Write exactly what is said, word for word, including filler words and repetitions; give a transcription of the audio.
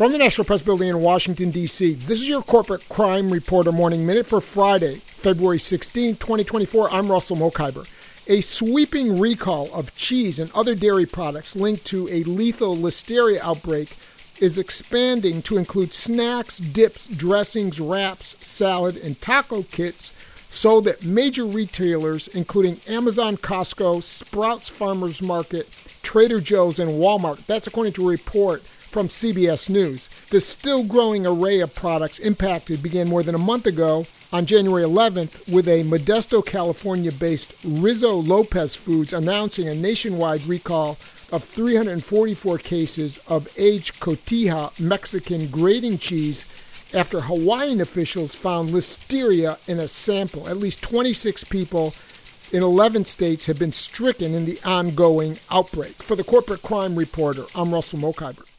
From the National Press Building in Washington, D C, this is your Corporate Crime Reporter Morning Minute for Friday, February sixteenth, twenty twenty-four. I'm Russell Mokhiber. A sweeping recall of cheese and other dairy products linked to a lethal listeria outbreak is expanding to include snacks, dips, dressings, wraps, salad, and taco kits so that major retailers, including Amazon, Costco, Sprouts Farmers Market, Trader Joe's, and Walmart, that's according to a report from C B S News. The still-growing array of products impacted began more than a month ago on January eleventh with a Modesto, California-based Rizzo Lopez Foods announcing a nationwide recall of three hundred forty-four cases of H. Cotija Mexican grating cheese after Hawaiian officials found listeria in a sample. At least twenty-six people in eleven states have been stricken in the ongoing outbreak. For the Corporate Crime Reporter, I'm Russell Mokhiber.